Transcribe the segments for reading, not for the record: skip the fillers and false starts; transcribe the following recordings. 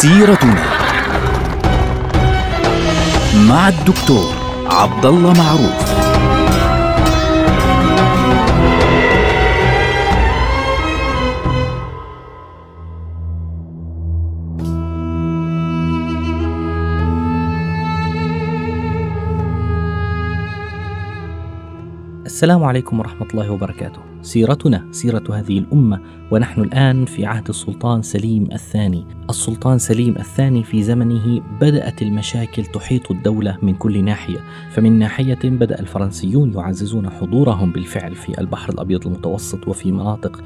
سيرتنا مع الدكتور عبد الله معروف. السلام عليكم ورحمة الله وبركاته. سيرتنا سيرة هذه الأمة، ونحن الآن في عهد السلطان سليم الثاني. السلطان سليم الثاني في زمنه بدأت المشاكل تحيط الدولة من كل ناحية. فمن ناحية بدأ الفرنسيون يعززون حضورهم بالفعل في البحر الأبيض المتوسط وفي مناطق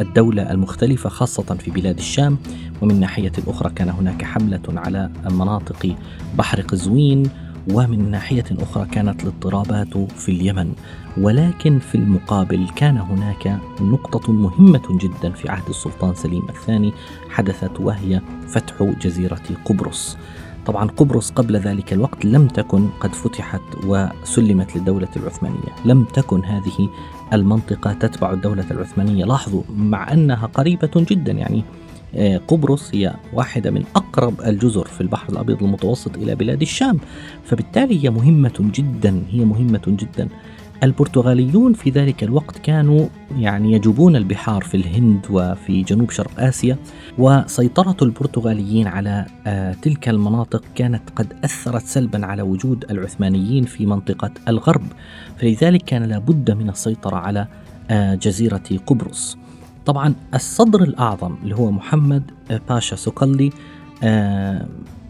الدولة المختلفة، خاصة في بلاد الشام. ومن ناحية أخرى كان هناك حملة على مناطق بحر قزوين، ومن ناحية أخرى كانت الاضطرابات في اليمن. ولكن في المقابل كان هناك نقطة مهمة جدا في عهد السلطان سليم الثاني حدثت، وهي فتح جزيرة قبرص. طبعا قبرص قبل ذلك الوقت لم تكن قد فتحت وسلمت للدولة العثمانية، لم تكن هذه المنطقة تتبع الدولة العثمانية. لاحظوا، مع أنها قريبة جدا، يعني قبرص هي واحدة من أقرب الجزر في البحر الأبيض المتوسط إلى بلاد الشام، فبالتالي هي مهمة جدا. البرتغاليون في ذلك الوقت كانوا يعني يجوبون البحار في الهند وفي جنوب شرق آسيا، وسيطرة البرتغاليين على تلك المناطق كانت قد أثرت سلبا على وجود العثمانيين في منطقة الغرب، فلذلك كان لابد من السيطرة على جزيرة قبرص. طبعا الصدر الأعظم اللي هو محمد باشا سوقلي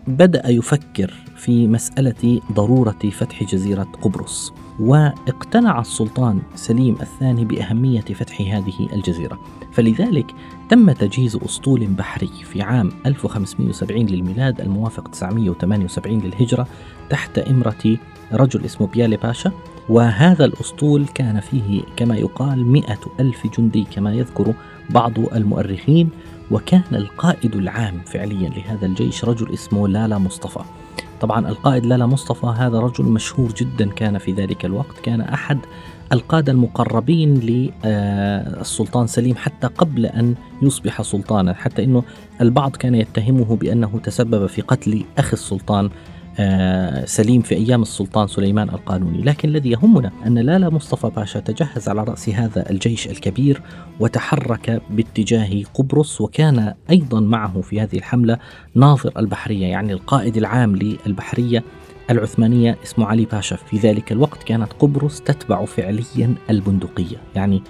بدأ يفكر في مسألة ضرورة فتح جزيرة قبرص، واقتنع السلطان سليم الثاني بأهمية فتح هذه الجزيرة. فلذلك تم تجهيز أسطول بحري في عام 1570 للميلاد، الموافق 978 للهجرة، تحت إمرة رجل اسمه بيالي باشا. وهذا الأسطول كان فيه كما يقال 100,000 جندي كما يذكر بعض المؤرخين، وكان القائد العام فعليا لهذا الجيش رجل اسمه لالا مصطفى. طبعا القائد لالا مصطفى هذا رجل مشهور جدا، كان في ذلك الوقت كان أحد القادة المقربين للسلطان سليم حتى قبل أن يصبح سلطانا، حتى أنه البعض كان يتهمه بأنه تسبب في قتل أخي السلطان سليم في أيام السلطان سليمان القانوني. لكن الذي يهمنا أن لالا مصطفى باشا تجهز على رأس هذا الجيش الكبير وتحرك باتجاه قبرص، وكان أيضا معه في هذه الحملة ناظر البحرية، يعني القائد العام للبحرية العثمانية اسمه علي باشا. في ذلك الوقت كانت قبرص تتبع فعليا البندقية، يعني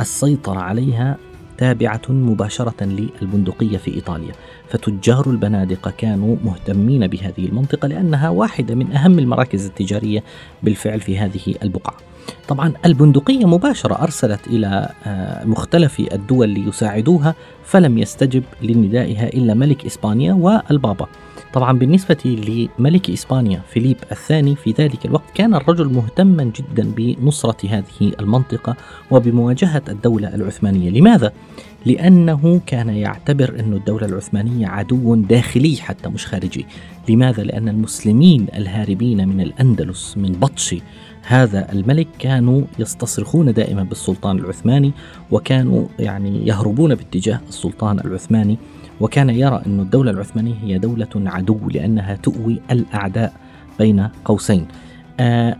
السيطرة عليها تابعة مباشرة للبندقية في إيطاليا. فتجار البنادق كانوا مهتمين بهذه المنطقة لأنها واحدة من أهم المراكز التجارية بالفعل في هذه البقعة. طبعا البندقية مباشرة أرسلت إلى مختلف الدول ليساعدوها، فلم يستجب لندائها إلا ملك إسبانيا والبابا. طبعا بالنسبة لملك إسبانيا فيليب الثاني، في ذلك الوقت كان الرجل مهتما جدا بنصرة هذه المنطقة وبمواجهة الدولة العثمانية. لماذا؟ لأنه كان يعتبر أن الدولة العثمانية عدو داخلي حتى مش خارجي. لماذا؟ لأن المسلمين الهاربين من الأندلس من بطش هذا الملك كانوا يستصرخون دائما بالسلطان العثماني، وكانوا يعني يهربون باتجاه السلطان العثماني، وكان يرى أن الدولة العثمانية هي دولة عدو لأنها تؤوي الأعداء بين قوسين.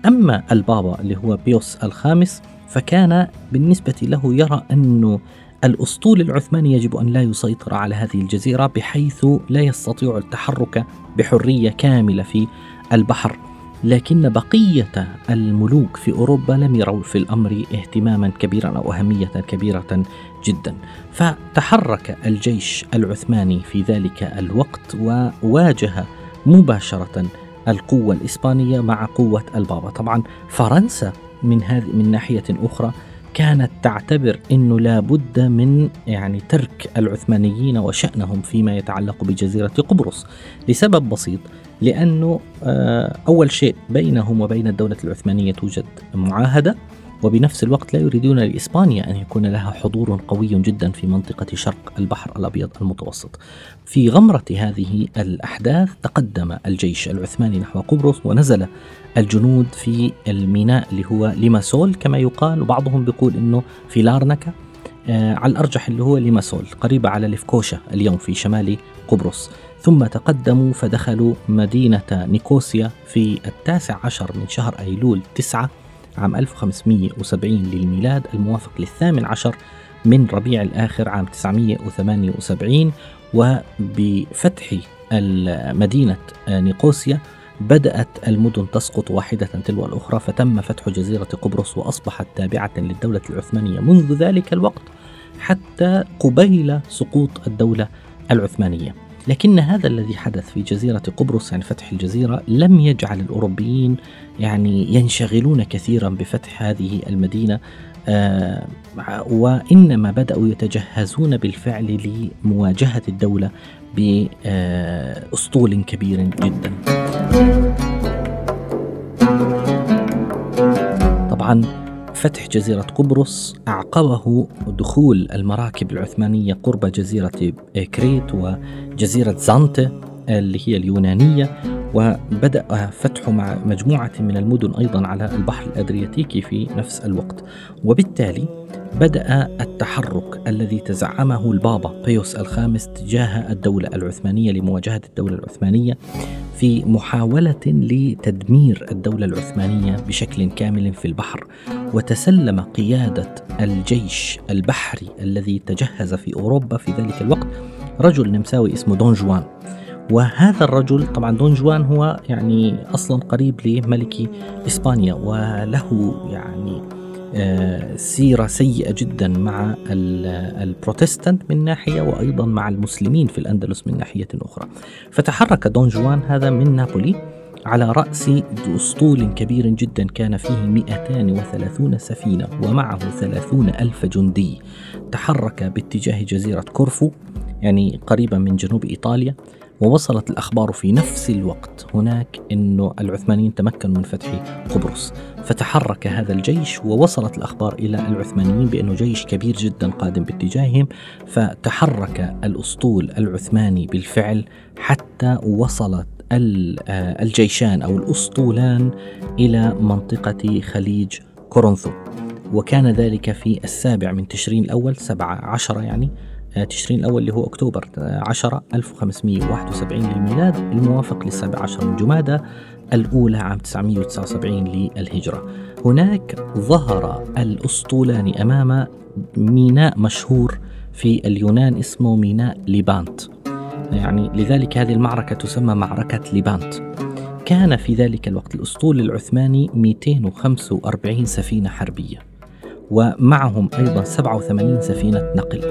أما البابا اللي هو بيوس الخامس، فكان بالنسبة له يرى أنه الأسطول العثماني يجب أن لا يسيطر على هذه الجزيرة، بحيث لا يستطيع التحرك بحرية كاملة في البحر. لكن بقية الملوك في أوروبا لم يروا في الأمر اهتماما كبيرا أو أهمية كبيرة جدا. فتحرك الجيش العثماني في ذلك الوقت وواجه مباشرة القوة الإسبانية مع قوة البابا. طبعا فرنسا من ناحية أخرى كانت تعتبر أنه لابد من يعني ترك العثمانيين وشأنهم فيما يتعلق بجزيرة قبرص، لسبب بسيط، لأنه أول شيء بينهم وبين الدولة العثمانية توجد معاهدة، وبنفس الوقت لا يريدون لإسبانيا أن يكون لها حضور قوي جدا في منطقة شرق البحر الأبيض المتوسط. في غمرة هذه الأحداث تقدم الجيش العثماني نحو قبرص، ونزل الجنود في الميناء اللي هو ليماسول كما يقال، وبعضهم بيقول أنه في لارنكا، على الأرجح اللي هو ليماسول قريبة على لفكوشا اليوم في شمال قبرص. ثم تقدموا فدخلوا مدينة نيقوسيا في 19 من شهر أيلول 9 عام 1570 للميلاد، الموافق ل18 من ربيع الآخر عام 978. وبفتح مدينة نيقوسيا بدأت المدن تسقط واحدة تلو الأخرى، فتم فتح جزيرة قبرص وأصبحت تابعة للدولة العثمانية منذ ذلك الوقت حتى قبيل سقوط الدولة العثمانية. لكن هذا الذي حدث في جزيرة قبرص، يعني فتح الجزيرة، لم يجعل الأوروبيين يعني ينشغلون كثيرا بفتح هذه المدينة، وإنما بدأوا يتجهزون بالفعل لمواجهة الدولة بأسطول كبير جدا. طبعا فتح جزيرة قبرص أعقبه دخول المراكب العثمانية قرب جزيرة كريت وجزيرة زانته اللي هي اليونانية، وبدأ فتحه مع مجموعة من المدن أيضا على البحر الأدرياتيكي في نفس الوقت. وبالتالي بدأ التحرك الذي تزعمه البابا بيوس الخامس تجاه الدولة العثمانية لمواجهة الدولة العثمانية في محاولة لتدمير الدولة العثمانية بشكل كامل في البحر. وتسلم قيادة الجيش البحري الذي تجهز في أوروبا في ذلك الوقت رجل نمساوي اسمه دونجوان. وهذا الرجل، طبعا دونجوان هو يعني أصلا قريب لملك إسبانيا، وله يعني سيرة سيئة جدا مع البروتستانت من ناحية، وأيضا مع المسلمين في الأندلس من ناحية أخرى. فتحرك دونجوان هذا من نابولي على رأس أسطول كبير جدا كان فيه 230 سفينة ومعه 30,000 جندي. تحرك باتجاه جزيرة كورفو، يعني قريبا من جنوب إيطاليا. ووصلت الأخبار في نفس الوقت هناك أن العثمانيين تمكنوا من فتح قبرص، فتحرك هذا الجيش، ووصلت الأخبار إلى العثمانيين بأنه جيش كبير جدا قادم باتجاههم، فتحرك الأسطول العثماني بالفعل حتى وصلت الجيشان أو الأسطولان إلى منطقة خليج كورنثو. وكان ذلك في 7 تشرين الأول 17 يعني تشرين الأول اللي هو أكتوبر 10 1571 للميلاد، الموافق ل17 من جمادى الأولى عام 979 للهجرة. هناك ظهر الأسطولان أمام ميناء مشهور في اليونان اسمه ميناء ليبانت، يعني لذلك هذه المعركة تسمى معركة ليبانت. كان في ذلك الوقت الأسطول العثماني 245 سفينة حربية، ومعهم أيضا 87 سفينة نقل.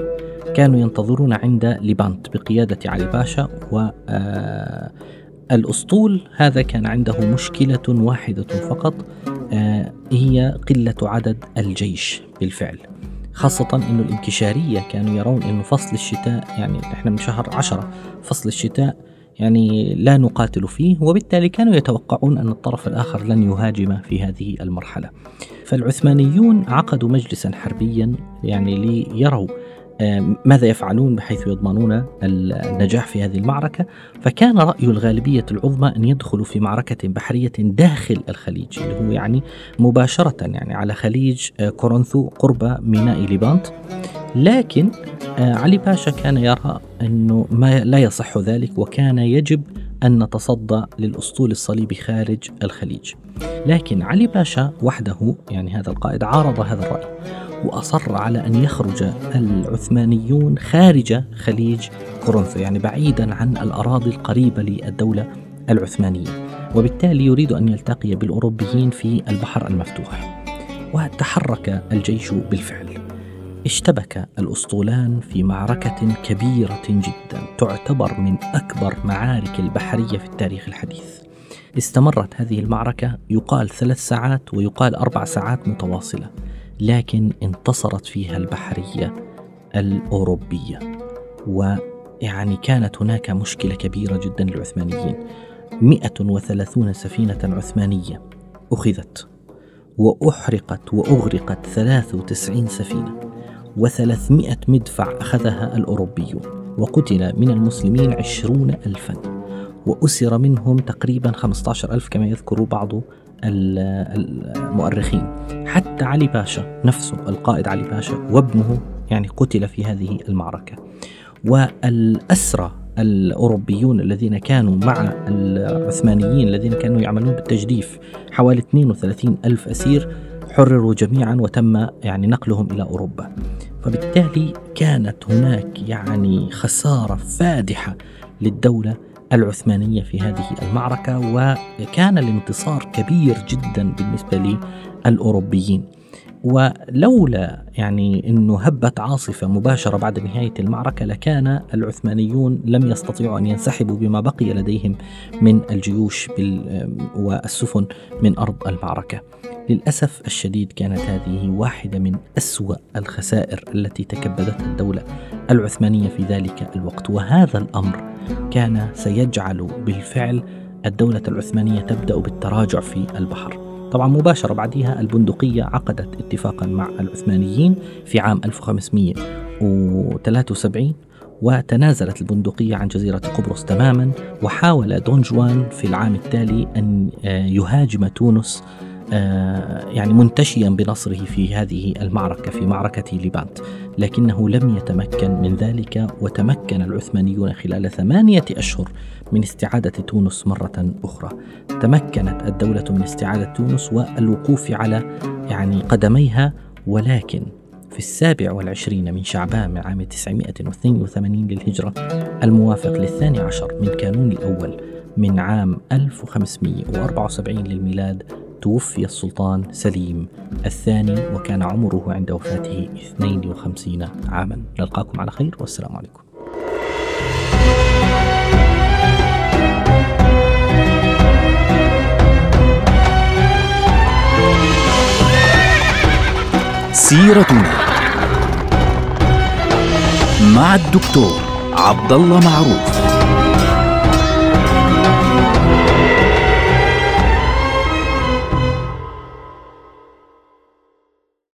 كانوا ينتظرون عند ليبانت بقيادة علي باشا. والأسطول هذا كان عنده مشكلة واحدة فقط، هي قلة عدد الجيش بالفعل، خاصة أن الانكشارية كانوا يرون أن فصل الشتاء، يعني نحن من شهر 10 فصل الشتاء يعني لا نقاتل فيه، وبالتالي كانوا يتوقعون أن الطرف الآخر لن يهاجم في هذه المرحلة. فالعثمانيون عقدوا مجلسا حربيا يعني ليروا ماذا يفعلون بحيث يضمنون النجاح في هذه المعركة. فكان رأي الغالبية العظمى أن يدخلوا في معركة بحرية داخل الخليج، اللي هو يعني مباشرة يعني على خليج كورنثو قرب ميناء ليبانت. لكن علي باشا كان يرى أنه ما لا يصح ذلك، وكان يجب أن نتصدى للأسطول الصليبي خارج الخليج. لكن علي باشا وحده، يعني هذا القائد، عارض هذا الرأي وأصر على أن يخرج العثمانيون خارج خليج كورنثو، يعني بعيدا عن الأراضي القريبة للدولة العثمانية، وبالتالي يريد أن يلتقي بالأوروبيين في البحر المفتوح. وتحرك الجيش بالفعل. اشتبك الأسطولان في معركة كبيرة جدا تعتبر من أكبر معارك البحرية في التاريخ الحديث. استمرت هذه المعركة، يقال 3 ساعات ويقال 4 ساعات متواصلة، لكن انتصرت فيها البحرية الأوروبية. ويعني كانت هناك مشكلة كبيرة جدا للعثمانيين، 130 سفينة عثمانية أخذت وأحرقت، وأغرقت 93 سفينة، و300 مدفع أخذها الأوروبيون، وقتل من المسلمين 20,000، وأسر منهم تقريبا 15,000 كما يذكر بعض المؤرخين. حتى علي باشا نفسه، القائد علي باشا وابنه يعني قتل في هذه المعركة. والأسرى الأوروبيون الذين كانوا مع العثمانيين الذين كانوا يعملون بالتجديف حوالي 32 ألف أسير حرروا جميعا وتم يعني نقلهم إلى أوروبا. فبالتالي كانت هناك يعني خسارة فادحة للدولة العثمانية في هذه المعركة، وكان الانتصار كبير جدا بالنسبة للأوروبيين. ولولا يعني أنه هبت عاصفة مباشرة بعد نهاية المعركة لكان العثمانيون لم يستطيعوا أن ينسحبوا بما بقي لديهم من الجيوش والسفن من أرض المعركة. للأسف الشديد كانت هذه واحدة من أسوأ الخسائر التي تكبدتها الدولة العثمانية في ذلك الوقت، وهذا الأمر كان سيجعل بالفعل الدولة العثمانية تبدأ بالتراجع في البحر. طبعا مباشرة بعدها البندقية عقدت اتفاقا مع العثمانيين في عام 1573، وتنازلت البندقية عن جزيرة قبرص تماما. وحاول دونجوان في العام التالي أن يهاجم تونس يعني منتشيا بنصره في هذه المعركة في معركة ليبانت، لكنه لم يتمكن من ذلك، وتمكن العثمانيون خلال 8 أشهر من استعادة تونس مرة أخرى. تمكنت الدولة من استعادة تونس والوقوف على يعني قدميها، ولكن في 27 من شعبان عام 982 للهجرة الموافق ل12 من كانون الأول من عام 1574 للميلاد توفي السلطان سليم الثاني، وكان عمره عند وفاته 52 عاما. نلقاكم على خير والسلام عليكم. سيرتنا مع الدكتور عبد الله معروف.